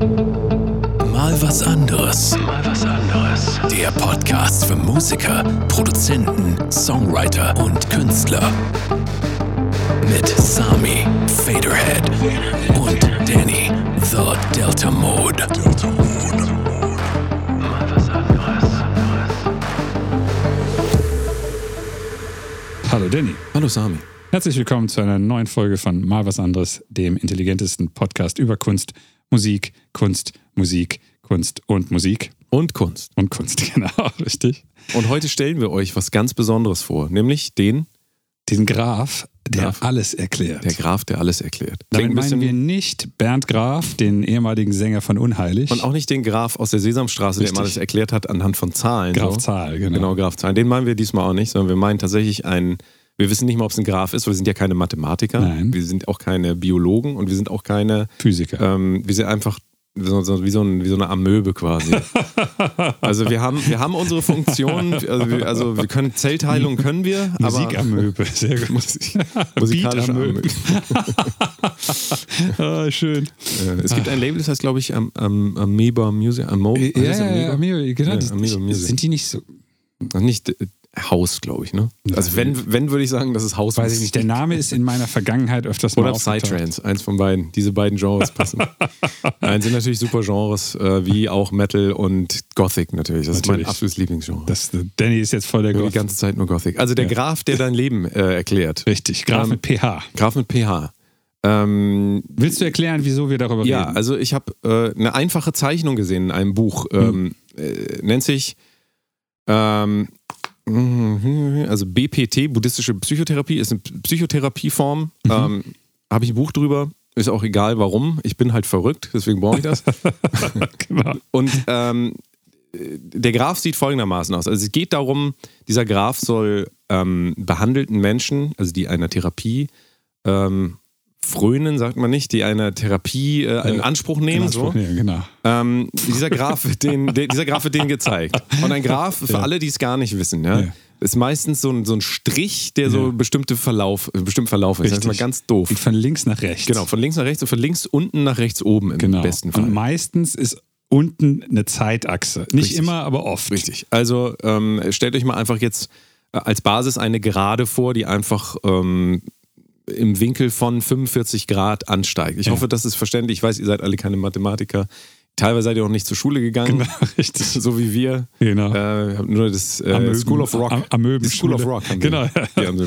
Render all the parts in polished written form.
Mal was anderes. Mal was anderes. Der Podcast für Musiker, Produzenten, Songwriter und Künstler. Mit Sami Faderhead und Danny The Delta Mode. Mal was anderes. Hallo Danny. Hallo Sami. Herzlich willkommen zu einer neuen Folge von Mal was anderes, dem intelligentesten Podcast über Kunst, Musik, Kunst, Musik, Kunst und Musik. Und Kunst. Und Kunst, genau, richtig. Und heute stellen wir euch was ganz Besonderes vor, nämlich den Graf, der alles erklärt. Der Graf, der alles erklärt. Damit meinen wir nicht Bernd Graf, den ehemaligen Sänger von Unheilig. Und auch nicht den Graf aus der Sesamstraße, richtig, der mal das erklärt hat anhand von Zahlen. Graf Zahl, genau. Genau, Graf Zahl. Den meinen wir diesmal auch nicht, sondern wir meinen tatsächlich einen... Wir wissen nicht mal, ob es ein Graf ist, weil wir sind ja keine Mathematiker. Nein. Wir sind auch keine Biologen und wir sind auch keine Physiker. Wir sind einfach wie so eine Amöbe quasi. Also wir haben unsere Funktionen, also wir können Zellteilung können wir. Musikamöbe, sehr gut. Musikalische Amöbe. Ah, schön. Es gibt ein Label, das heißt, glaube ich, Amoeba Music. Amoeba, genau. Amoeba Music. Sind die nicht so... Nicht... Haus, glaube ich, ne? Also wenn würde ich sagen, das ist Haus. Weiß ich nicht, der Name ist in meiner Vergangenheit öfters mal aufgetaucht. Oder Psytrance, eins von beiden. Diese beiden Genres passen. Nein, sind natürlich super Genres, wie auch Metal und Gothic natürlich. Das natürlich. Ist mein absolutes Lieblingsgenre. Danny ist jetzt voll der Gothic. Die ganze Zeit nur Gothic. Also der Graf, der dein Leben erklärt. Richtig, Graf mit PH. Graf mit PH. Willst du erklären, wieso wir darüber reden? Ja, also ich habe eine einfache Zeichnung gesehen in einem Buch. Nennt sich... also BPT, buddhistische Psychotherapie, ist eine Psychotherapieform. Habe ich ein Buch drüber, ist auch egal warum. Ich bin halt verrückt, deswegen brauche ich das. Genau. Und der Graf sieht folgendermaßen aus. Also es geht darum, dieser Graf soll behandelten Menschen, also die einer Therapie frönen, sagt man nicht, die einer Therapie in Anspruch nehmen. Genau. Dieser Graf wird denen gezeigt. Und ein Graf, für alle, die es gar nicht wissen, ist meistens so ein Strich, der so bestimmten Verlauf ist. Richtig. Das ist mal ganz doof. Geht von links nach rechts. Genau, von links nach rechts und von links unten nach rechts oben im besten Fall. Und meistens ist unten eine Zeitachse. Nicht immer, aber oft. Richtig. Also stellt euch mal einfach jetzt als Basis eine Gerade vor, die einfach... im Winkel von 45 Grad ansteigt. Ich hoffe, das ist verständlich. Ich weiß, ihr seid alle keine Mathematiker. Teilweise seid ihr auch nicht zur Schule gegangen. Genau, richtig. So wie wir. Genau. Nur das School of Rock. Die School of Rock haben wir. Genau. Die haben wir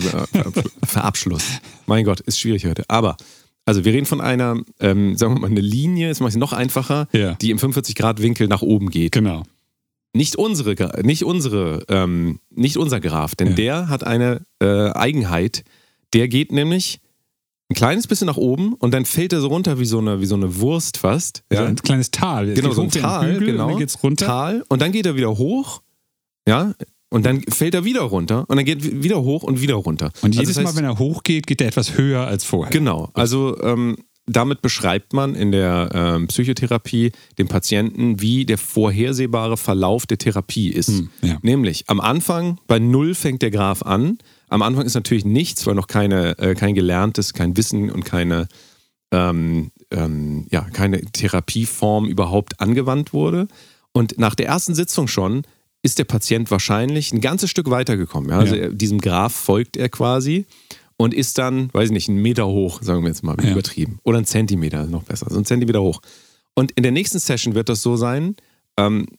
Verabschluss. Mein Gott, ist schwierig heute. Aber, also wir reden von einer, sagen wir mal, eine Linie, jetzt mache ich es noch einfacher, die im 45 Grad Winkel nach oben geht. Genau. Nicht unser Graf, denn der hat eine Eigenheit. Der geht nämlich ein kleines bisschen nach oben und dann fällt er so runter wie so eine Wurst fast. Ja. Also ein kleines Tal. Jetzt genau, so ein Tal. Hügel, genau. Und dann geht's runter. Tal, und dann geht er wieder hoch. Ja. Und dann fällt er wieder runter und dann geht wieder hoch und wieder runter. Und jedes Mal, wenn er hochgeht, geht er etwas höher als vorher. Genau. Also damit beschreibt man in der Psychotherapie dem Patienten, wie der vorhersehbare Verlauf der Therapie ist. Nämlich am Anfang, bei Null fängt der Graf an. Am Anfang ist natürlich nichts, weil noch kein Gelerntes, kein Wissen und keine Therapieform überhaupt angewandt wurde. Und nach der ersten Sitzung schon ist der Patient wahrscheinlich ein ganzes Stück weitergekommen. Ja? Also diesem Graf folgt er quasi und ist dann, weiß ich nicht, 1 Meter hoch, sagen wir jetzt mal, übertrieben. Oder 1 Zentimeter, noch besser, also 1 Zentimeter hoch. Und in der nächsten Session wird das so sein,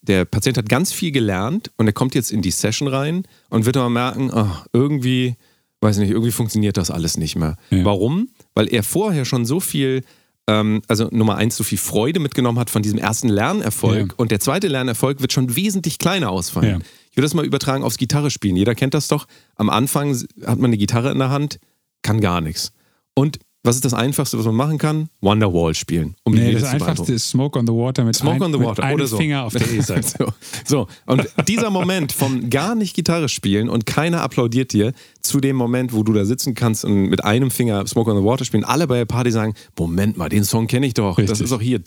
der Patient hat ganz viel gelernt und er kommt jetzt in die Session rein und wird aber merken, irgendwie funktioniert das alles nicht mehr. Ja. Warum? Weil er vorher schon so viel, also Nummer 1, so viel Freude mitgenommen hat von diesem ersten Lernerfolg und der zweite Lernerfolg wird schon wesentlich kleiner ausfallen. Ja. Ich würde das mal übertragen aufs Gitarre spielen. Jeder kennt das doch. Am Anfang hat man eine Gitarre in der Hand, kann gar nichts. Und was ist das Einfachste, was man machen kann? Wonderwall spielen. Das Einfachste ist Smoke on the Water mit einem so. Finger auf der E-Seite. So, und dieser Moment vom gar nicht Gitarre spielen und keiner applaudiert dir, zu dem Moment, wo du da sitzen kannst und mit einem Finger Smoke on the Water spielen, alle bei der Party sagen, Moment mal, den Song kenne ich doch. Richtig. Das ist auch hier.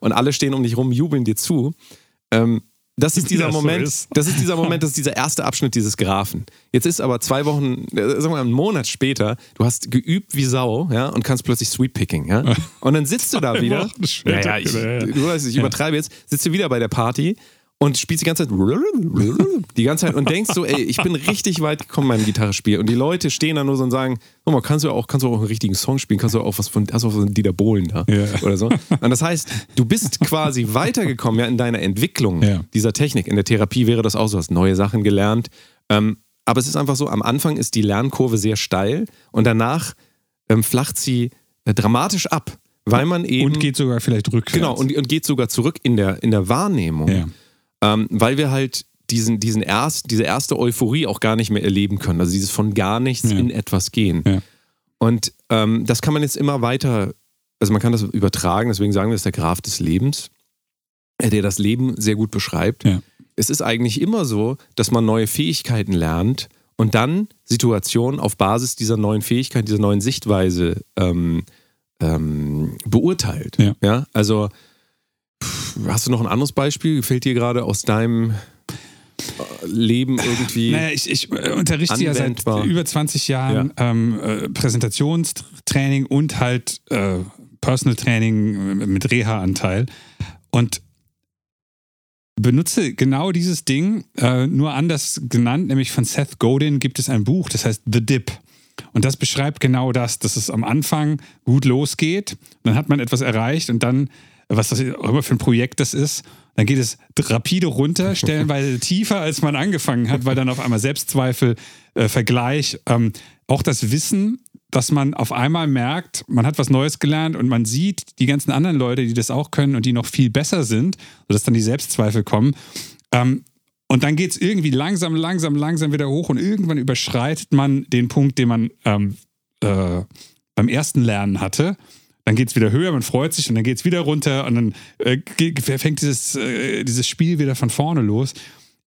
Und alle stehen um dich rum, jubeln dir zu. Das ist dieser Moment, das ist dieser erste Abschnitt dieses Graphen. Jetzt ist aber 2 Wochen, sagen wir einen Monat später, du hast geübt wie Sau, ja, und kannst plötzlich Sweetpicking, ja. Und dann sitzt du da wieder. Ich übertreibe jetzt, sitzt du wieder bei der Party und spielst die ganze Zeit und denkst so, ey, ich bin richtig weit gekommen beim Gitarrespiel. Und die Leute stehen da nur so und sagen, guck mal, kannst du auch einen richtigen Song spielen, hast du auch was von Dieter Bohlen da oder so. Und das heißt, du bist quasi weitergekommen in deiner Entwicklung dieser Technik. In der Therapie wäre das auch so, hast neue Sachen gelernt. Aber es ist einfach so, am Anfang ist die Lernkurve sehr steil und danach flacht sie dramatisch ab, weil man eben... Und geht sogar vielleicht rückwärts. Genau, und geht sogar zurück in der Wahrnehmung. Ja. Weil wir halt diese erste Euphorie auch gar nicht mehr erleben können. Also dieses von gar nichts in etwas gehen. Ja. Und das kann man jetzt immer weiter, also man kann das übertragen, deswegen sagen wir, das ist der Graf des Lebens, der das Leben sehr gut beschreibt. Ja. Es ist eigentlich immer so, dass man neue Fähigkeiten lernt und dann Situationen auf Basis dieser neuen Fähigkeit, dieser neuen Sichtweise beurteilt. Ja. Ja? Also hast du noch ein anderes Beispiel? Fällt dir gerade aus deinem Leben irgendwie? Naja, ich unterrichte ja seit über 20 Jahren Präsentationstraining und halt Personal Training mit Reha-Anteil und benutze genau dieses Ding, nur anders genannt, nämlich von Seth Godin gibt es ein Buch, das heißt The Dip. Und das beschreibt genau das, dass es am Anfang gut losgeht, dann hat man etwas erreicht und dann was das immer für ein Projekt das ist, dann geht es rapide runter, stellenweise tiefer, als man angefangen hat, weil dann auf einmal Selbstzweifel, Vergleich, auch das Wissen, dass man auf einmal merkt, man hat was Neues gelernt und man sieht die ganzen anderen Leute, die das auch können und die noch viel besser sind, sodass dann die Selbstzweifel kommen. Und dann geht es irgendwie langsam wieder hoch und irgendwann überschreitet man den Punkt, den man beim ersten Lernen hatte. Dann geht es wieder höher, man freut sich und dann geht es wieder runter und dann fängt dieses Spiel wieder von vorne los.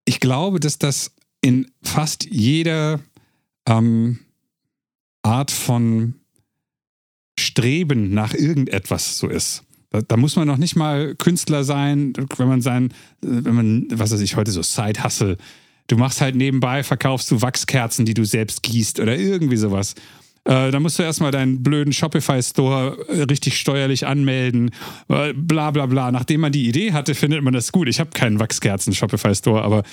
Ich glaube, dass das in fast jeder Art von Streben nach irgendetwas so ist. Da muss man noch nicht mal Künstler sein, wenn man was weiß ich, heute so Side-Hustle. Du machst halt nebenbei, verkaufst du Wachskerzen, die du selbst gießt oder irgendwie sowas. Da musst du erstmal deinen blöden Shopify-Store richtig steuerlich anmelden, bla bla bla. Nachdem man die Idee hatte, findet man das gut. Ich habe keinen Wachskerzen-Shopify-Store, aber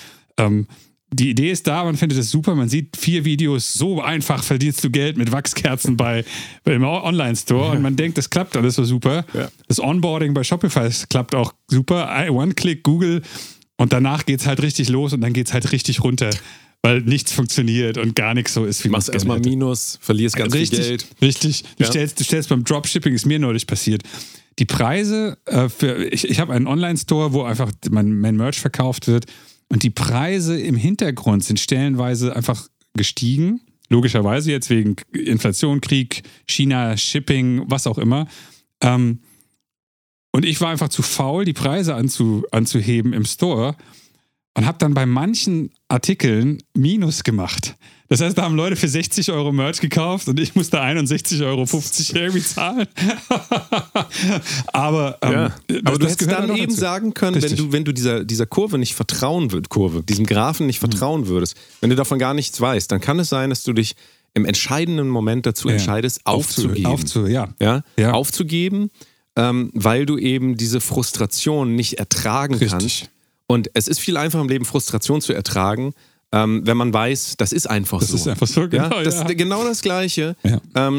die Idee ist da, man findet es super. Man sieht 4 Videos, so einfach verdienst du Geld mit Wachskerzen bei dem Online-Store und man denkt, das klappt alles so super. Ja. Das Onboarding bei Shopify klappt auch super. One-Click, Google und danach geht's halt richtig los und dann geht's halt richtig runter. Weil nichts funktioniert und gar nichts so ist, wie man es gerne hätte. Machst erstmal Minus, verlierst ganz viel Geld. Richtig. Du stellst beim Dropshipping, ist mir neulich passiert. Die Preise, ich habe einen Online-Store, wo einfach mein Merch verkauft wird und die Preise im Hintergrund sind stellenweise einfach gestiegen. Logischerweise jetzt wegen Inflation, Krieg, China, Shipping, was auch immer. Und ich war einfach zu faul, die Preise anzuheben im Store. Und habe dann bei manchen Artikeln Minus gemacht. Das heißt, da haben Leute für 60 € Merch gekauft und ich musste 61,50 € irgendwie zahlen. Aber du hättest dann eben dazu sagen können, wenn du dieser Kurve nicht diesem Graphen nicht vertrauen würdest, wenn du davon gar nichts weißt, dann kann es sein, dass du dich im entscheidenden Moment dazu entscheidest, aufzugeben. Aufzugeben, weil du eben diese Frustration nicht ertragen kannst. Und es ist viel einfacher im Leben, Frustration zu ertragen, wenn man weiß, das ist einfach so. Das ist einfach so, genau. Ja? Genau das Gleiche. Ja.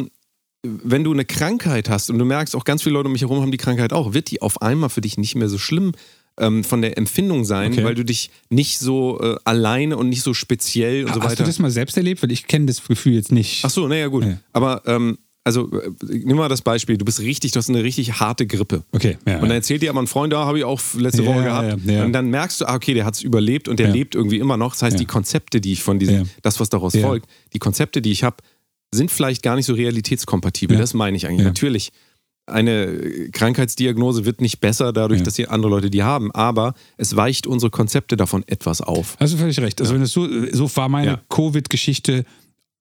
Wenn du eine Krankheit hast und du merkst, auch ganz viele Leute um mich herum haben die Krankheit auch, wird die auf einmal für dich nicht mehr so schlimm von der Empfindung sein, weil du dich nicht so alleine und nicht so speziell und so weiter... Hast du das mal selbst erlebt? Weil ich kenne das Gefühl jetzt nicht. Ach so, naja, gut. Ja. Aber... Also, nimm mal das Beispiel, du hast eine richtig harte Grippe. Okay. Ja, und dann erzählt dir aber ein Freund, da habe ich auch letzte Woche gehabt. Ja, ja. Und dann merkst du, okay, der hat es überlebt und der lebt irgendwie immer noch. Das heißt, die Konzepte, die ich von diesem, das, was daraus folgt, die Konzepte, die ich habe, sind vielleicht gar nicht so realitätskompatibel. Ja. Das meine ich eigentlich. Ja. Natürlich, eine Krankheitsdiagnose wird nicht besser dadurch, dass hier andere Leute die haben, aber es weicht unsere Konzepte davon etwas auf. Hast du völlig recht. Also, wenn das so war meine Covid-Geschichte,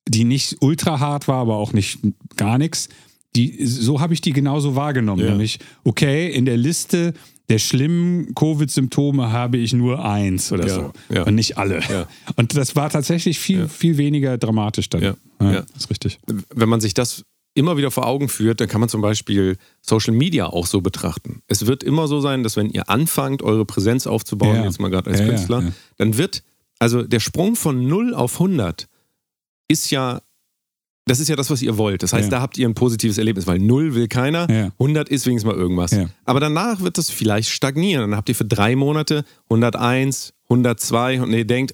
die nicht ultra hart war, aber auch nicht gar nichts. So habe ich die genauso wahrgenommen. Nämlich, okay, in der Liste der schlimmen Covid-Symptome habe ich nur eins oder so und nicht alle. Ja. Und das war tatsächlich viel weniger dramatisch dann. Ja, das ist richtig. Wenn man sich das immer wieder vor Augen führt, dann kann man zum Beispiel Social Media auch so betrachten. Es wird immer so sein, dass wenn ihr anfangt, eure Präsenz aufzubauen, jetzt mal gerade als Künstler, dann wird, also der Sprung von 0 auf 100 ist ja, das ist ja das, was ihr wollt. Das heißt, da habt ihr ein positives Erlebnis, weil 0 will keiner, 100 ist wenigstens mal irgendwas. Ja. Aber danach wird das vielleicht stagnieren. Dann habt ihr für 3 Monate 101, 102 und ihr denkt,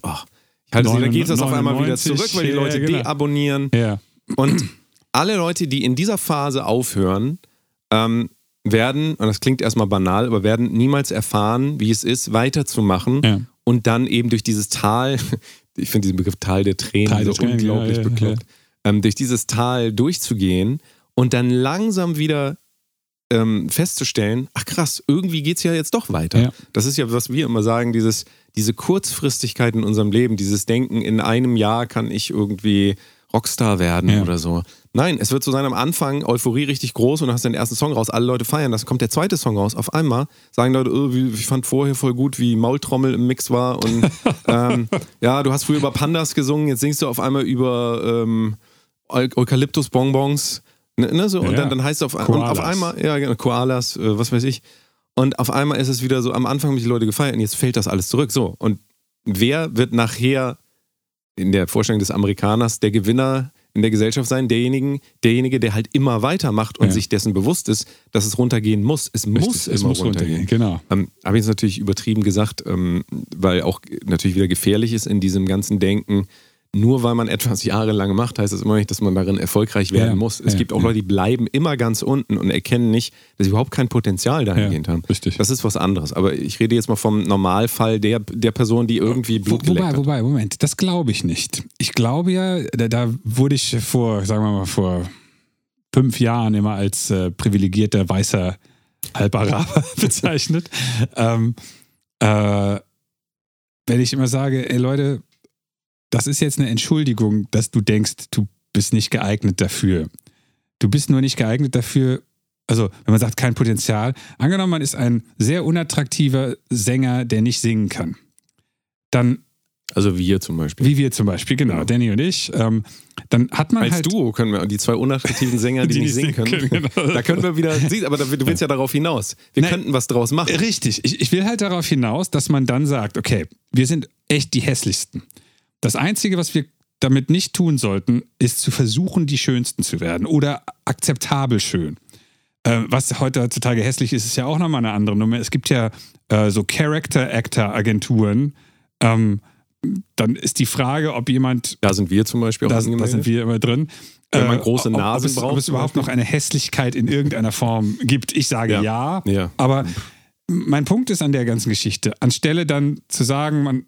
dann geht das 99, auf einmal wieder zurück, weil die Leute deabonnieren. Ja. Und alle Leute, die in dieser Phase aufhören, werden, und das klingt erstmal banal, aber werden niemals erfahren, wie es ist, weiterzumachen und dann eben durch dieses Tal, ich finde diesen Begriff Tal der Tränen unglaublich bekloppt, durch dieses Tal durchzugehen und dann langsam wieder festzustellen, ach krass, irgendwie geht's ja jetzt doch weiter. Ja. Das ist ja, was wir immer sagen, diese Kurzfristigkeit in unserem Leben, dieses Denken, in einem Jahr kann ich irgendwie Rockstar werden oder so. Nein, es wird so sein, am Anfang Euphorie richtig groß und du hast deinen ersten Song raus, alle Leute feiern das, kommt der zweite Song raus, auf einmal sagen Leute, ich fand vorher voll gut, wie Maultrommel im Mix war und du hast früher über Pandas gesungen, jetzt singst du auf einmal über Eukalyptus-Bonbons, ne, so, und dann heißt es auf einmal, Koalas, was weiß ich, und auf einmal ist es wieder so, am Anfang haben die Leute gefeiert und jetzt fällt das alles zurück, so, und wer wird nachher in der Vorstellung des Amerikaners der Gewinner in der Gesellschaft sein? Derjenige, der halt immer weitermacht und sich dessen bewusst ist, dass es runtergehen muss. Es muss runtergehen. Genau. Habe ich jetzt natürlich übertrieben gesagt, weil auch natürlich wieder gefährlich ist in diesem ganzen Denken. Nur weil man etwas jahrelang macht, heißt das immer nicht, dass man darin erfolgreich werden muss. Es gibt auch Leute, die bleiben immer ganz unten und erkennen nicht, dass sie überhaupt kein Potenzial dahingehend haben. Richtig. Das ist was anderes. Aber ich rede jetzt mal vom Normalfall der Person, die irgendwie Blut geleckt hat. Wobei, Moment, das glaube ich nicht. Ich glaube da wurde ich vor 5 Jahren immer als privilegierter weißer Halbaraber bezeichnet. Wenn ich immer sage, ey Leute, das ist jetzt eine Entschuldigung, dass du denkst, du bist nicht geeignet dafür. Du bist nur nicht geeignet dafür, also wenn man sagt, kein Potenzial. Angenommen, man ist ein sehr unattraktiver Sänger, der nicht singen kann. Dann... Also wir zum Beispiel. Wie wir zum Beispiel, genau. Danny und ich. Dann hat man als Duo können wir, die zwei unattraktiven Sänger, die nicht singen können. Genau. Da können wir wieder, aber du willst ja darauf hinaus. Wir könnten was draus machen. Richtig. Ich will halt darauf hinaus, dass man dann sagt, okay, wir sind echt die Hässlichsten. Das Einzige, was wir damit nicht tun sollten, ist zu versuchen, die Schönsten zu werden oder akzeptabel schön. Was heutzutage hässlich ist, ist ja auch nochmal eine andere Nummer. Es gibt ja so Character-Actor-Agenturen. Dann ist die Frage, ob jemand... Da sind wir zum Beispiel auch drin. Da sind wir immer drin. Wenn man große Nasen braucht. Ob es überhaupt noch eine Hässlichkeit in irgendeiner Form gibt. Ich sage ja. Aber mein Punkt ist an der ganzen Geschichte, anstelle dann zu sagen,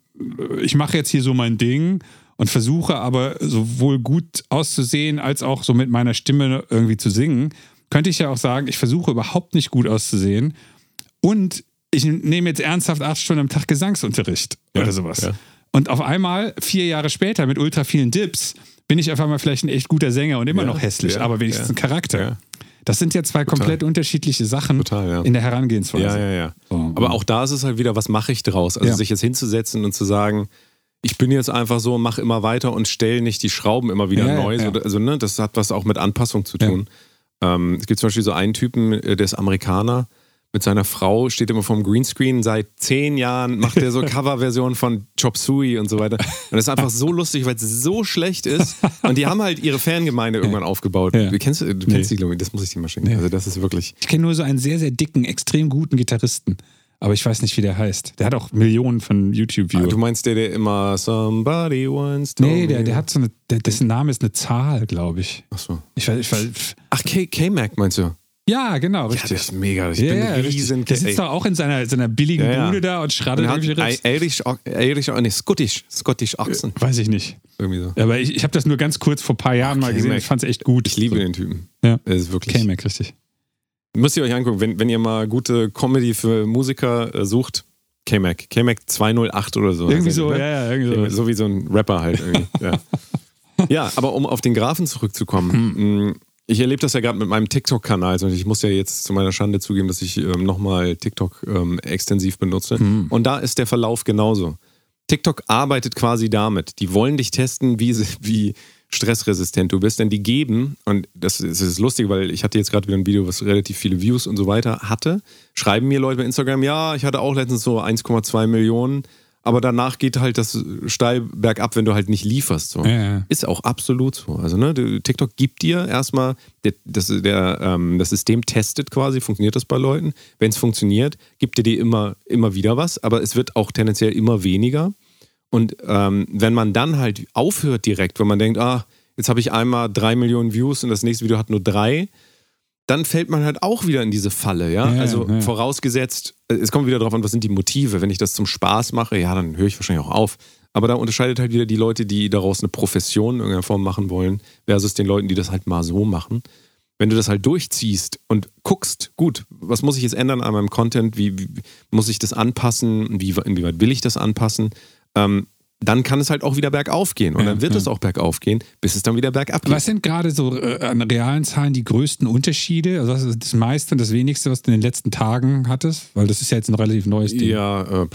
ich mache jetzt hier so mein Ding und versuche aber sowohl gut auszusehen, als auch so mit meiner Stimme irgendwie zu singen, könnte ich ja auch sagen, ich versuche überhaupt nicht gut auszusehen und ich nehme jetzt ernsthaft 8 Stunden am Tag Gesangsunterricht oder sowas. Ja. Und auf einmal, 4 Jahre später mit ultra vielen Dips, bin ich auf einmal vielleicht ein echt guter Sänger und immer noch hässlich, aber wenigstens ein Charakter. Ja. Das sind ja zwei komplett unterschiedliche Sachen in der Herangehensweise. Ja. So. Aber auch da ist es halt wieder, was mache ich draus? Also sich jetzt hinzusetzen und zu sagen, ich bin jetzt einfach so, mach immer weiter und stell nicht die Schrauben immer wieder neu. Ja. Also ne, das hat was auch mit Anpassung zu tun. Ja. Es gibt zum Beispiel so einen Typen, der ist Amerikaner, mit seiner Frau, steht immer vorm Greenscreen, seit 10 Jahren macht er so Coverversionen von Chop Suey und so weiter. Und das ist einfach so lustig, weil es so schlecht ist. Und die haben halt ihre Fangemeinde irgendwann aufgebaut. Ja. Du kennst die, glaube ich, das muss ich dir mal schenken. Nee. Also das ist wirklich... Ich kenne nur so einen sehr, sehr dicken, extrem guten Gitarristen. Aber ich weiß nicht, wie der heißt. Der hat auch Millionen von YouTube-Views. Du meinst der immer Somebody Once... Nee, der hat so eine... Dessen Name ist eine Zahl, glaube ich. Ach so. Ach, K-Mac meinst du? Ja, genau, richtig. Ja, das ist mega. Ich bin ein riesen... Der sitzt doch auch in seiner billigen Bude da und schraddelt irgendwie Scottish Ochsen. Weiß ich nicht. Irgendwie so. Aber ich habe das nur ganz kurz vor ein paar Jahren mal gesehen. Ich fand's echt gut. Ich liebe den Typen. Ja. Er ist wirklich... K-Mac, richtig. Müsst ihr euch angucken, wenn ihr mal gute Comedy für Musiker sucht, K-Mac. K-Mac 208 oder so. Irgendwie so, irgendwie so. So wie so ein Rapper halt irgendwie. Ja, aber um auf den Grafen zurückzukommen... Ich erlebe das ja gerade mit meinem TikTok-Kanal. Also ich muss ja jetzt zu meiner Schande zugeben, dass ich nochmal TikTok extensiv benutze. Mhm. Und da ist der Verlauf genauso. TikTok arbeitet quasi damit. Die wollen dich testen, wie stressresistent du bist. Denn die geben, und das ist lustig, weil ich hatte jetzt gerade wieder ein Video, was relativ viele Views und so weiter hatte. Schreiben mir Leute bei Instagram, ja, ich hatte auch letztens so 1,2 Millionen. Aber danach geht halt das steil bergab, wenn du halt nicht lieferst. So. Ja. Ist auch absolut so. Also ne, TikTok gibt dir erstmal, das System testet quasi, funktioniert das bei Leuten. Wenn es funktioniert, gibt dir immer wieder was, aber es wird auch tendenziell immer weniger. Und wenn man dann halt aufhört direkt, wenn man denkt, jetzt habe ich einmal 3 Millionen Views und das nächste Video hat nur 3, dann fällt man halt auch wieder in diese Falle, ja? Also vorausgesetzt, es kommt wieder drauf an, was sind die Motive? Wenn ich das zum Spaß mache, ja, dann höre ich wahrscheinlich auch auf. Aber da unterscheidet halt wieder die Leute, die daraus eine Profession in irgendeiner Form machen wollen, versus den Leuten, die das halt mal so machen. Wenn du das halt durchziehst und guckst, gut, was muss ich jetzt ändern an meinem Content? Wie muss ich das anpassen? Inwieweit will ich das anpassen? Dann kann es halt auch wieder bergauf gehen. Und dann wird es auch bergauf gehen, bis es dann wieder bergab geht. Was sind gerade so an realen Zahlen die größten Unterschiede? Also was ist das meiste und das wenigste, was du in den letzten Tagen hattest? Weil das ist ja jetzt ein relativ neues Ding. Ja,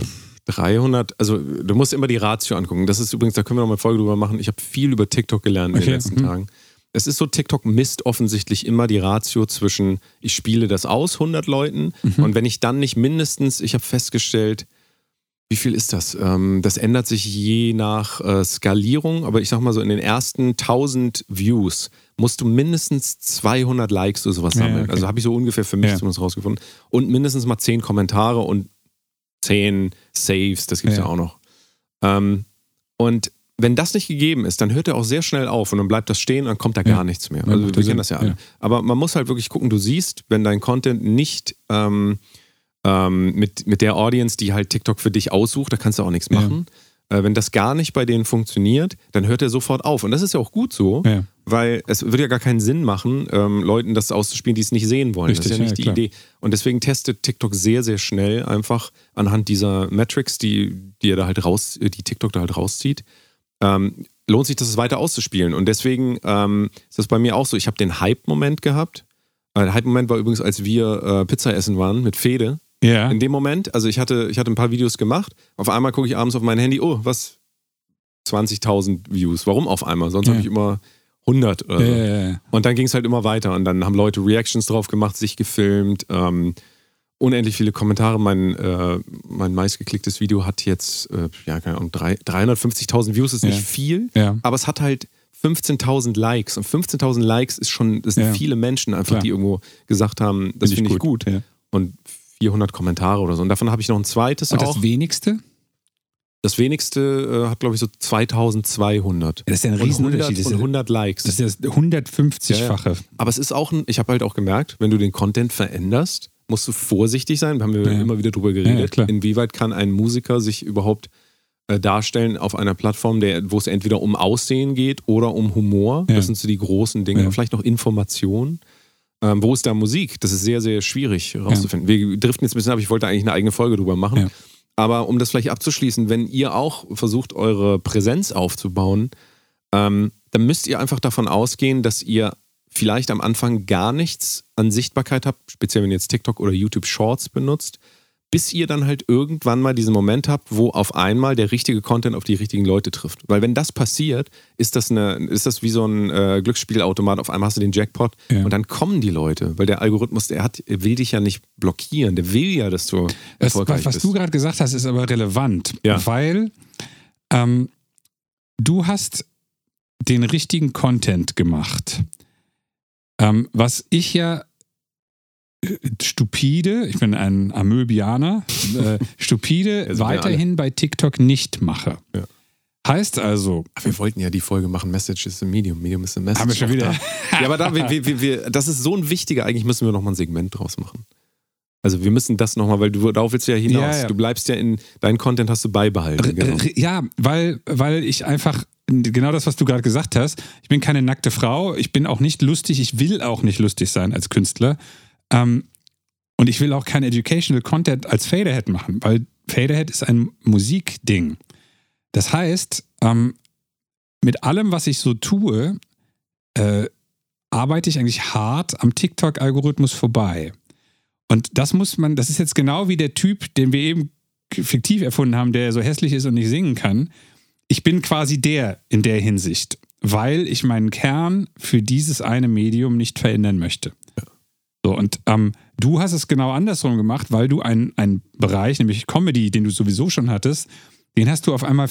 300, also du musst immer die Ratio angucken. Das ist übrigens, da können wir nochmal eine Folge drüber machen. Ich habe viel über TikTok gelernt in den letzten Tagen. Es ist so, TikTok misst offensichtlich immer die Ratio zwischen, ich spiele das aus 100 Leuten und wenn ich dann nicht mindestens, ich habe festgestellt, wie viel ist das? Das ändert sich je nach Skalierung, aber ich sag mal so, in den ersten 1000 Views musst du mindestens 200 Likes oder sowas sammeln. Okay. Also habe ich so ungefähr für mich zumindest rausgefunden. Und mindestens mal 10 Kommentare und 10 Saves, das gibt's ja auch noch. Und wenn das nicht gegeben ist, dann hört er auch sehr schnell auf und dann bleibt das stehen und dann kommt da gar nichts mehr. Also wir kennen das ja alle. Ja. Aber man muss halt wirklich gucken, du siehst, wenn dein Content nicht... mit der Audience, die halt TikTok für dich aussucht, da kannst du auch nichts machen. Wenn das gar nicht bei denen funktioniert, dann hört er sofort auf. Und das ist ja auch gut so, weil es würde ja gar keinen Sinn machen, Leuten das auszuspielen, die es nicht sehen wollen. Richtig, das ist ja nicht die Idee. Und deswegen testet TikTok sehr, sehr schnell einfach anhand dieser Metrics, die TikTok da halt rauszieht, lohnt sich das weiter auszuspielen. Und deswegen ist das bei mir auch so. Ich habe den Hype-Moment gehabt. Der Hype-Moment war übrigens, als wir Pizza essen waren mit Fede. Yeah. In dem Moment, also ich hatte ein paar Videos gemacht, auf einmal gucke ich abends auf mein Handy, 20.000 Views. Warum auf einmal? Sonst habe ich immer 100 oder so. Und dann ging es halt immer weiter und dann haben Leute Reactions drauf gemacht, sich gefilmt, unendlich viele Kommentare. Mein meistgeklicktes Video hat jetzt, 350.000 Views, ist nicht viel, aber es hat halt 15.000 Likes. Und 15.000 Likes sind viele Menschen einfach, die irgendwo gesagt haben, das finde ich gut. Und 400 Kommentare oder so. Und davon habe ich noch ein zweites. Und auch. Das wenigste? Das wenigste hat, glaube ich, so 2.200. Das ist ja ein Riesenunterschied. Und 100 Likes. Das ist das 150-fache. Ja. Aber es ist auch, ich habe halt auch gemerkt, wenn du den Content veränderst, musst du vorsichtig sein. Da haben wir immer wieder drüber geredet. Ja, inwieweit kann ein Musiker sich überhaupt darstellen auf einer Plattform, wo es entweder um Aussehen geht oder um Humor. Ja. Das sind so die großen Dinge. Ja. Vielleicht noch Informationen. Wo ist da Musik? Das ist sehr, sehr schwierig rauszufinden. Wir driften jetzt ein bisschen ab. Ich wollte eigentlich eine eigene Folge drüber machen. Ja. Aber um das vielleicht abzuschließen, wenn ihr auch versucht, eure Präsenz aufzubauen, dann müsst ihr einfach davon ausgehen, dass ihr vielleicht am Anfang gar nichts an Sichtbarkeit habt, speziell wenn ihr jetzt TikTok oder YouTube Shorts benutzt, bis ihr dann halt irgendwann mal diesen Moment habt, wo auf einmal der richtige Content auf die richtigen Leute trifft. Weil wenn das passiert, ist das wie so ein Glücksspielautomat, auf einmal hast du den Jackpot und dann kommen die Leute, weil der Algorithmus, will dich ja nicht blockieren, der will ja, dass du erfolgreich bist. Was du gerade gesagt hast, ist aber relevant, weil du hast den richtigen Content gemacht. Was ich ja stupide, ich bin ein Amöbianer, stupide weiterhin bei TikTok nicht mache. Ja. Heißt also... Ach, wir wollten ja die Folge machen, Message is a Medium, Medium is a Message. Haben wir schon wieder. Ja, aber da, wir, das ist so ein wichtiger, eigentlich müssen wir nochmal ein Segment draus machen. Also wir müssen das nochmal, weil du darauf willst ja hinaus. Ja. Du bleibst ja deinen Content hast du beibehalten. Ja, weil ich einfach... Genau das, was du gerade gesagt hast. Ich bin keine nackte Frau, ich bin auch nicht lustig, ich will auch nicht lustig sein als Künstler. Und ich will auch kein Educational Content als Faderhead machen, weil Faderhead ist ein Musikding. Das heißt, mit allem, was ich so tue, arbeite ich eigentlich hart am TikTok-Algorithmus vorbei. Und das muss man, das ist jetzt genau wie der Typ, den wir eben fiktiv erfunden haben, der so hässlich ist und nicht singen kann. Ich bin quasi der in der Hinsicht, weil ich meinen Kern für dieses eine Medium nicht verändern möchte. So, und du hast es genau andersrum gemacht, weil du einen Bereich, nämlich Comedy, den du sowieso schon hattest, den hast du auf einmal,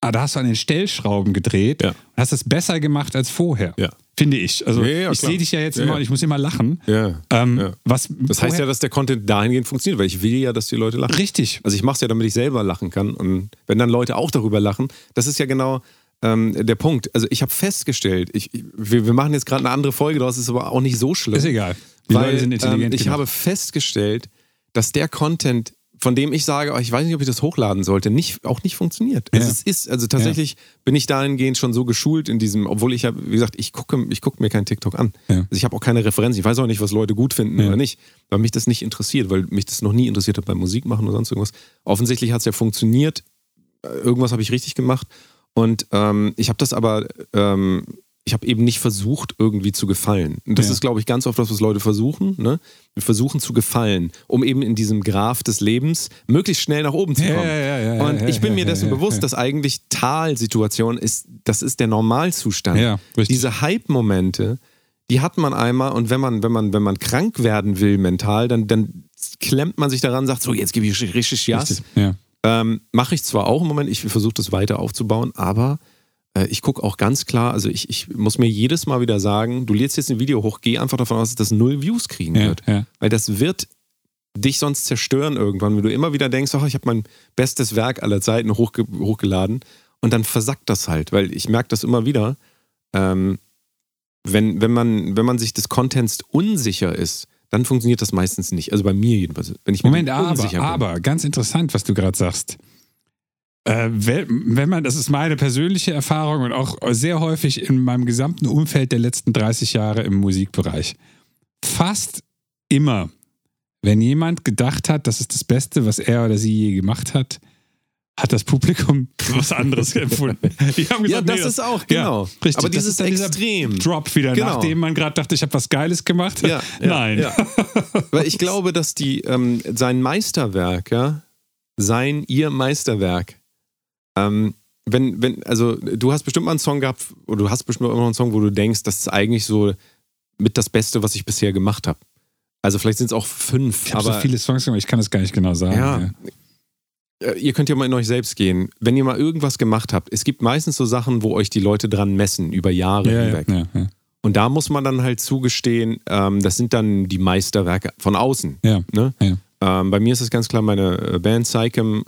da hast du an den Stellschrauben gedreht und hast es besser gemacht als vorher. Ja. Finde ich. Also ich sehe dich ja jetzt immer, ich muss immer lachen. Das heißt ja, dass der Content dahingehend funktioniert, weil ich will ja, dass die Leute lachen. Richtig. Also ich mache es ja, damit ich selber lachen kann. Und wenn dann Leute auch darüber lachen, das ist ja genau der Punkt. Also ich habe festgestellt, wir machen jetzt gerade eine andere Folge draus, ist aber auch nicht so schlimm. Ist egal. Die Leute sind intelligent genug. Ich habe festgestellt, dass der Content, von dem ich sage, ich weiß nicht, ob ich das hochladen sollte, auch nicht funktioniert. Ja. Also tatsächlich bin ich dahingehend schon so geschult in diesem, obwohl ich ja, wie gesagt, ich gucke mir keinen TikTok an. Ja. Also ich habe auch keine Referenz. Ich weiß auch nicht, was Leute gut finden oder nicht, weil mich das nicht interessiert, weil mich das noch nie interessiert hat beim Musikmachen oder sonst irgendwas. Offensichtlich hat es ja funktioniert. Irgendwas habe ich richtig gemacht. Und ich habe das aber, ich habe eben nicht versucht, irgendwie zu gefallen. Und das ist, glaube ich, ganz oft das, was Leute versuchen, ne? Wir versuchen zu gefallen, um eben in diesem Graph des Lebens möglichst schnell nach oben zu kommen. Und ich bin mir dessen bewusst, dass eigentlich Talsituation ist, das ist der Normalzustand. Ja, diese Hype-Momente, die hat man einmal, und wenn man krank werden will mental, dann klemmt man sich daran und sagt, so, jetzt gebe ich richtig Gas. Ja. Mache ich zwar auch im Moment, ich versuche das weiter aufzubauen, aber ich gucke auch ganz klar, also ich muss mir jedes Mal wieder sagen, du lädst jetzt ein Video hoch, geh einfach davon aus, dass das 0 Views kriegen wird. Ja. Weil das wird dich sonst zerstören irgendwann, wenn du immer wieder denkst, ich habe mein bestes Werk aller Zeiten hochgeladen, und dann versackt das halt, weil ich merke das immer wieder, wenn man sich des Contents unsicher ist, dann funktioniert das meistens nicht. Also bei mir jedenfalls. Wenn ich aber ganz interessant, was du gerade sagst. Wenn man, das ist meine persönliche Erfahrung und auch sehr häufig in meinem gesamten Umfeld der letzten 30 Jahre im Musikbereich. Fast immer, wenn jemand gedacht hat, das ist das Beste, was er oder sie je gemacht hat, hat das Publikum was anderes empfunden. Die haben gesagt, ist auch, genau. Richtig, aber dieses extrem Drop wieder, nachdem man gerade dachte, ich habe was Geiles gemacht. Nein. Ja. Weil ich glaube, dass ihr Meisterwerk, also du hast bestimmt mal einen Song gehabt, oder du hast bestimmt immer einen Song, wo du denkst, das ist eigentlich so mit das Beste, was ich bisher gemacht habe. Also vielleicht sind es auch 5. Ich habe so viele Songs gemacht, ich kann das gar nicht genau sagen. Ja. Ihr könnt ja mal in euch selbst gehen. Wenn ihr mal irgendwas gemacht habt, es gibt meistens so Sachen, wo euch die Leute dran messen, über Jahre hinweg. Ja. Und da muss man dann halt zugestehen, das sind dann die Meisterwerke von außen. Ja, ne? Ja. Bei mir ist es ganz klar, meine Band Psychem,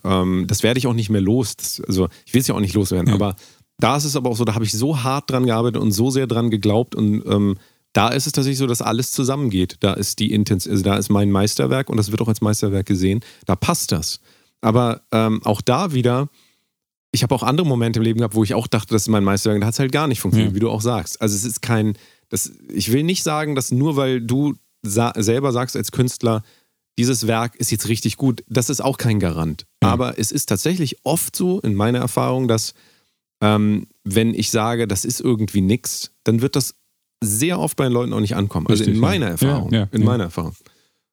das werde ich auch nicht mehr los. Ich will es ja auch nicht loswerden, aber da ist es aber auch so, da habe ich so hart dran gearbeitet und so sehr dran geglaubt, und da ist es tatsächlich so, dass alles zusammengeht. Da ist da ist mein Meisterwerk, und das wird auch als Meisterwerk gesehen. Da passt das. Aber auch da wieder, ich habe auch andere Momente im Leben gehabt, wo ich auch dachte, das ist mein Meisterwerk, da hat es halt gar nicht funktioniert, wie du auch sagst. Also es ist ich will nicht sagen, dass nur weil du selber sagst als Künstler, dieses Werk ist jetzt richtig gut, das ist auch kein Garant. Ja. Aber es ist tatsächlich oft so, in meiner Erfahrung, dass wenn ich sage, das ist irgendwie nix, dann wird das sehr oft bei den Leuten auch nicht ankommen. Richtig, also in meiner Erfahrung. In meiner Erfahrung.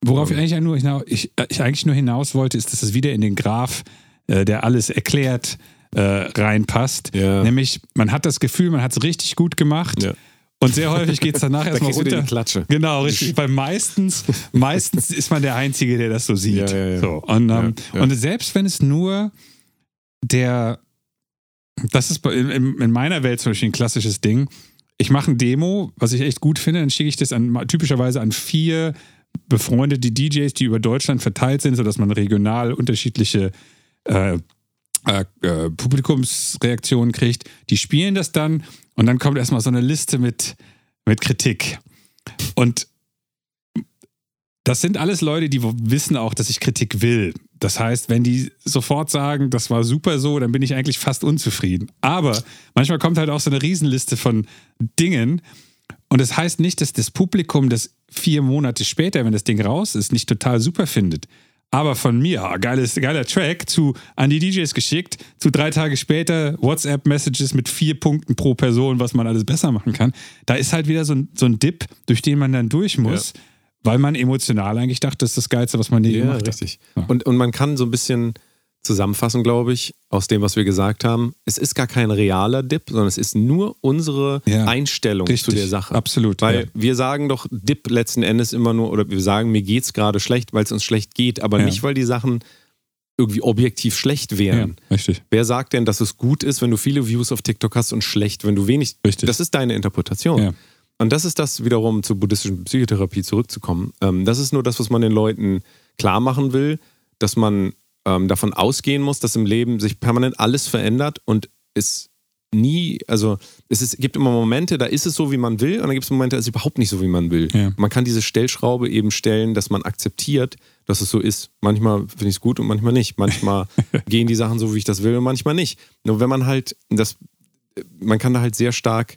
Worauf ich eigentlich nur hinaus wollte, ist, dass es wieder in den Graph, der alles erklärt, reinpasst. Ja. Nämlich, man hat das Gefühl, man hat es richtig gut gemacht. Ja. Und sehr häufig geht es danach erstmal runter. Da kriegst du die Klatsche. Genau, richtig. Weil meistens ist man der Einzige, der das so sieht. Ja. So. Und, und selbst wenn es nur das ist in meiner Welt zum Beispiel ein klassisches Ding, ich mache ein Demo, was ich echt gut finde, dann schicke ich das typischerweise an 4 befreundete DJs, die über Deutschland verteilt sind, sodass man regional unterschiedliche Publikumsreaktionen kriegt. Die spielen das dann, und dann kommt erstmal so eine Liste mit Kritik. Und das sind alles Leute, die wissen auch, dass ich Kritik will. Das heißt, wenn die sofort sagen, das war super so, dann bin ich eigentlich fast unzufrieden. Aber manchmal kommt halt auch so eine Riesenliste von Dingen. Und das heißt nicht, dass das Publikum das 4 Monate später, wenn das Ding raus ist, nicht total super findet. aber von mir, geiler Track, an die DJs geschickt, zu 3 Tage später WhatsApp-Messages mit 4 Punkten pro Person, was man alles besser machen kann. Da ist halt wieder so ein Dip, durch den man dann durch muss, ja, weil man emotional eigentlich dachte, das ist das Geilste, was man je gemacht richtig. Hat. Ja. Und man kann so ein bisschen zusammenfassen, glaube ich, aus dem, was wir gesagt haben. Es ist gar kein realer Dip, sondern es ist nur unsere Einstellung richtig, zu der Sache. Absolut. Weil wir sagen doch Dip letzten Endes immer nur, oder wir sagen, mir geht's gerade schlecht, weil es uns schlecht geht, aber nicht, weil die Sachen irgendwie objektiv schlecht wären. Ja, richtig. Wer sagt denn, dass es gut ist, wenn du viele Views auf TikTok hast und schlecht, wenn du wenig... Richtig. Das ist deine Interpretation. Ja. Und das ist das, wiederum zur buddhistischen Psychotherapie zurückzukommen. Das ist nur das, was man den Leuten klar machen will, dass man davon ausgehen muss, dass im Leben sich permanent alles verändert und es nie, also es gibt immer Momente, da ist es so, wie man will, und dann gibt es Momente, da ist es überhaupt nicht so, wie man will. Ja. Man kann diese Stellschraube eben stellen, dass man akzeptiert, dass es so ist. Manchmal finde ich es gut und manchmal nicht. Manchmal gehen die Sachen so, wie ich das will und manchmal nicht. Nur wenn man halt, man kann da halt sehr stark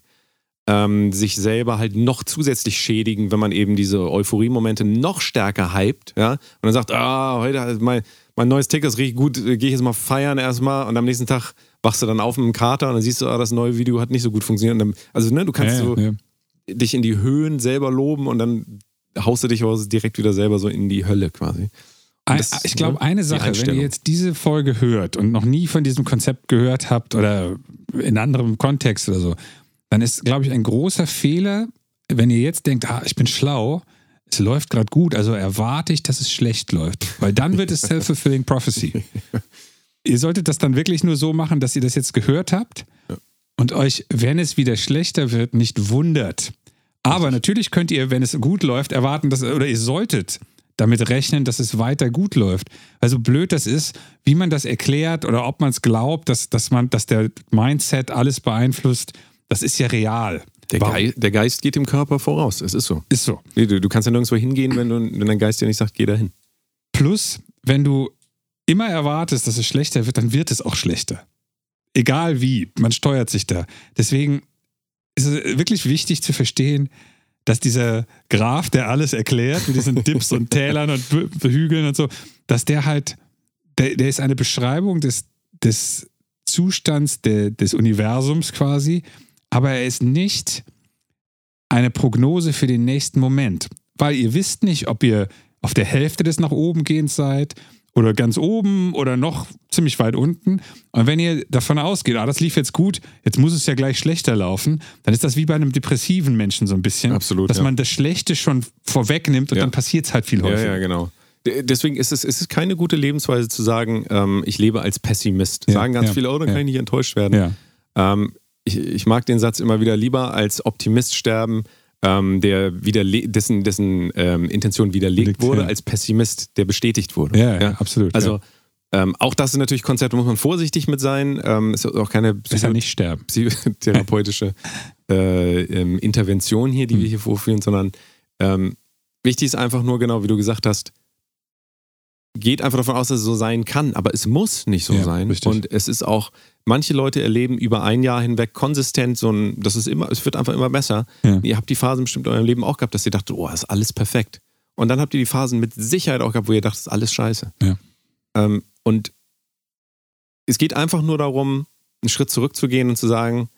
sich selber halt noch zusätzlich schädigen, wenn man eben diese Euphorie-Momente noch stärker hypt, ja, und dann sagt, heute mein neues Ticket riecht gut, gehe ich jetzt mal feiern erstmal, und am nächsten Tag wachst du dann auf mit dem Kater und dann siehst du, das neue Video hat nicht so gut funktioniert. Und dann, also ne, du kannst dich in die Höhen selber loben und dann haust du dich aber direkt wieder selber so in die Hölle quasi. Das, ich glaube, eine Sache, wenn ihr jetzt diese Folge hört und noch nie von diesem Konzept gehört habt oder in anderem Kontext oder so, dann ist, glaube ich, ein großer Fehler, wenn ihr jetzt denkt, ich bin schlau, es läuft gerade gut, also erwarte ich, dass es schlecht läuft. Weil dann wird es self-fulfilling prophecy. Ihr solltet das dann wirklich nur so machen, dass ihr das jetzt gehört habt und euch, wenn es wieder schlechter wird, nicht wundert. Aber natürlich könnt ihr, wenn es gut läuft, erwarten, oder ihr solltet damit rechnen, dass es weiter gut läuft. Also blöd das ist, wie man das erklärt oder ob man es glaubt, dass der Mindset alles beeinflusst, das ist ja real. Der Geist geht dem Körper voraus, es ist so. Ist so. Du kannst ja nirgendwo hingehen, wenn dein Geist dir nicht sagt, geh dahin. Plus, wenn du immer erwartest, dass es schlechter wird, dann wird es auch schlechter. Egal wie, man steuert sich da. Deswegen ist es wirklich wichtig zu verstehen, dass dieser Graf, der alles erklärt, mit diesen Dips und Tälern und Hügeln und so, dass der halt, der ist eine Beschreibung des Zustands des Universums quasi, aber er ist nicht eine Prognose für den nächsten Moment. Weil ihr wisst nicht, ob ihr auf der Hälfte des nach oben gehens seid oder ganz oben oder noch ziemlich weit unten. Und wenn ihr davon ausgeht, das lief jetzt gut, jetzt muss es ja gleich schlechter laufen, dann ist das wie bei einem depressiven Menschen so ein bisschen. Absolut, dass man das Schlechte schon vorwegnimmt und dann passiert es halt viel häufiger. Ja, genau. Deswegen ist es keine gute Lebensweise zu sagen, ich lebe als Pessimist. Sagen ganz viele, dann kann ich nicht enttäuscht werden. Ja. Ich mag den Satz immer wieder, lieber als Optimist sterben, dessen Intention widerlegt wurde, als Pessimist, der bestätigt wurde. Ja, absolut. Also auch das ist natürlich Konzepte, muss man vorsichtig mit sein. Ist auch keine psychotherapeutische Intervention hier, die wir hier vorführen, sondern wichtig ist einfach nur, genau wie du gesagt hast, geht einfach davon aus, dass es so sein kann, aber es muss nicht so sein. Richtig. Und es ist auch, manche Leute erleben über ein Jahr hinweg konsistent es wird einfach immer besser. Ja. Ihr habt die Phasen bestimmt in eurem Leben auch gehabt, dass ihr dachtet, ist alles perfekt. Und dann habt ihr die Phasen mit Sicherheit auch gehabt, wo ihr dachtet, ist alles scheiße. Ja. Und es geht einfach nur darum, einen Schritt zurückzugehen und zu sagen,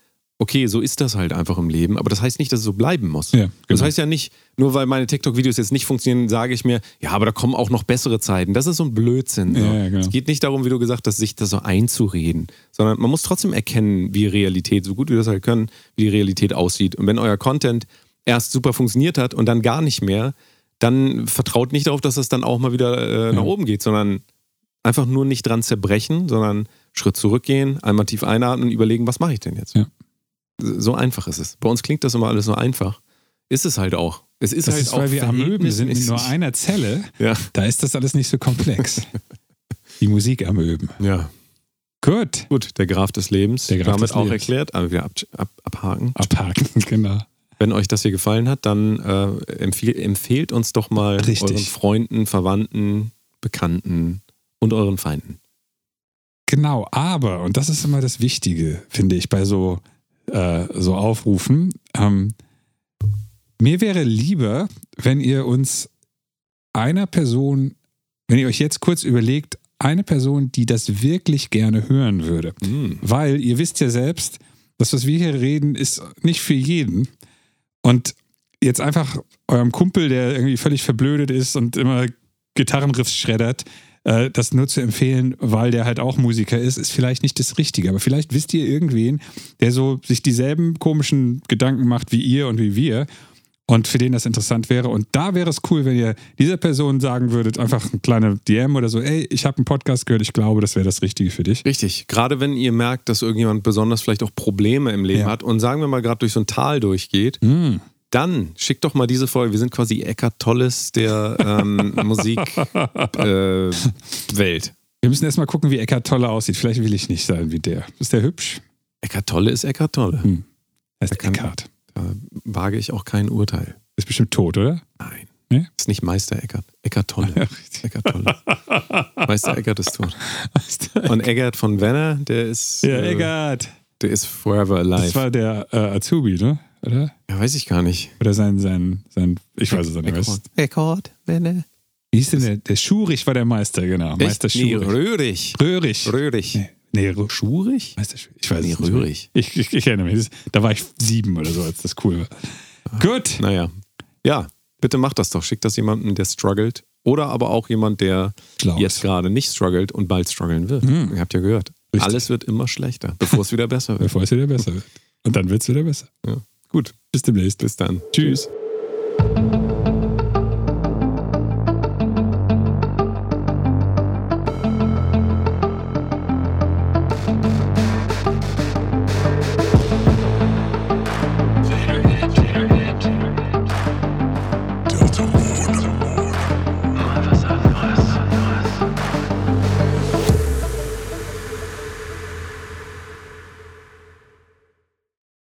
okay, so ist das halt einfach im Leben, aber das heißt nicht, dass es so bleiben muss. Ja, genau. Das heißt ja nicht, nur weil meine TikTok-Videos jetzt nicht funktionieren, sage ich mir, aber da kommen auch noch bessere Zeiten. Das ist so ein Blödsinn. So. Ja, genau. Es geht nicht darum, wie du gesagt hast, sich das so einzureden, sondern man muss trotzdem erkennen, wie Realität, so gut wie wir das halt können, wie die Realität aussieht. Und wenn euer Content erst super funktioniert hat und dann gar nicht mehr, dann vertraut nicht darauf, dass das dann auch mal wieder nach oben geht, sondern einfach nur nicht dran zerbrechen, sondern Schritt zurückgehen, einmal tief einatmen und überlegen, was mache ich denn jetzt? Ja. So einfach ist es. Bei uns klingt das immer alles so einfach. Ist es halt auch. Es ist das halt ist, auch, weil wir Amöben sind in nur einer Zelle. Ja. Da ist das alles nicht so komplex. Die Musik Amöben. Ja. Gut, der Graf des Lebens. Der Graf des Lebens. Damit auch erklärt. Aber wieder abhaken. Abhaken, genau. Wenn euch das hier gefallen hat, dann empfehlt uns doch mal euren Freunden, Verwandten, Bekannten und euren Feinden. Genau, aber, und das ist immer das Wichtige, finde ich, bei so aufrufen. Mir wäre lieber, wenn ihr uns einer Person Wenn ihr euch jetzt kurz überlegt, eine Person, die das wirklich gerne hören würde. Mhm. Weil ihr wisst ja selbst, das, was wir hier reden, ist nicht für jeden. Und jetzt einfach eurem Kumpel, der irgendwie völlig verblödet ist und immer Gitarrenriffs schreddert, das nur zu empfehlen, weil der halt auch Musiker ist, ist vielleicht nicht das Richtige. Aber vielleicht wisst ihr irgendwen, der so sich dieselben komischen Gedanken macht wie ihr und wie wir und für den das interessant wäre. Und da wäre es cool, wenn ihr dieser Person sagen würdet, einfach eine kleine DM oder so, ey, ich habe einen Podcast gehört, ich glaube, das wäre das Richtige für dich. Richtig, gerade wenn ihr merkt, dass irgendjemand besonders vielleicht auch Probleme im Leben hat und sagen wir mal gerade durch so ein Tal durchgeht, dann schickt doch mal diese Folge. Wir sind quasi Eckart Tolles der Musikwelt. Wir müssen erstmal gucken, wie Eckart Tolle aussieht. Vielleicht will ich nicht sein wie der. Ist der hübsch? Eckart Tolle ist Eckart Tolle. Heißt Eckart. Da wage ich auch kein Urteil. Ist bestimmt tot, oder? Nein. Ne? Ist nicht Meister Eckart. Eckart Tolle. Ja, Eckart Tolle. Meister Eckart ist tot. Und Eckart von Werner, der ist. Ja, Eckart. Der ist forever alive. Das war der Azubi, ne? Oder? Ja, weiß ich gar nicht. Oder sein ich weiß es auch nicht. Eckart, wenn er. Wie hieß denn der Schurig war der Meister, genau. Echt? Meister Schurig. Nee, Röhrig. Nee, Schurig? Meister Schurig. Ich weiß es nicht. Röhrig. Ich erinnere mich. Da war ich 7 oder so, als das cool war. Gut. Naja. Ja, bitte macht das doch. Schickt das jemandem, der struggelt. Oder aber auch jemand, der jetzt gerade nicht struggelt und bald strugglen wird. Ihr habt ja gehört. Richtig. Alles wird immer schlechter, bevor es wieder besser wird. Und dann wird es wieder besser. Ja. Gut, bis demnächst. Bis dann. Tschüss.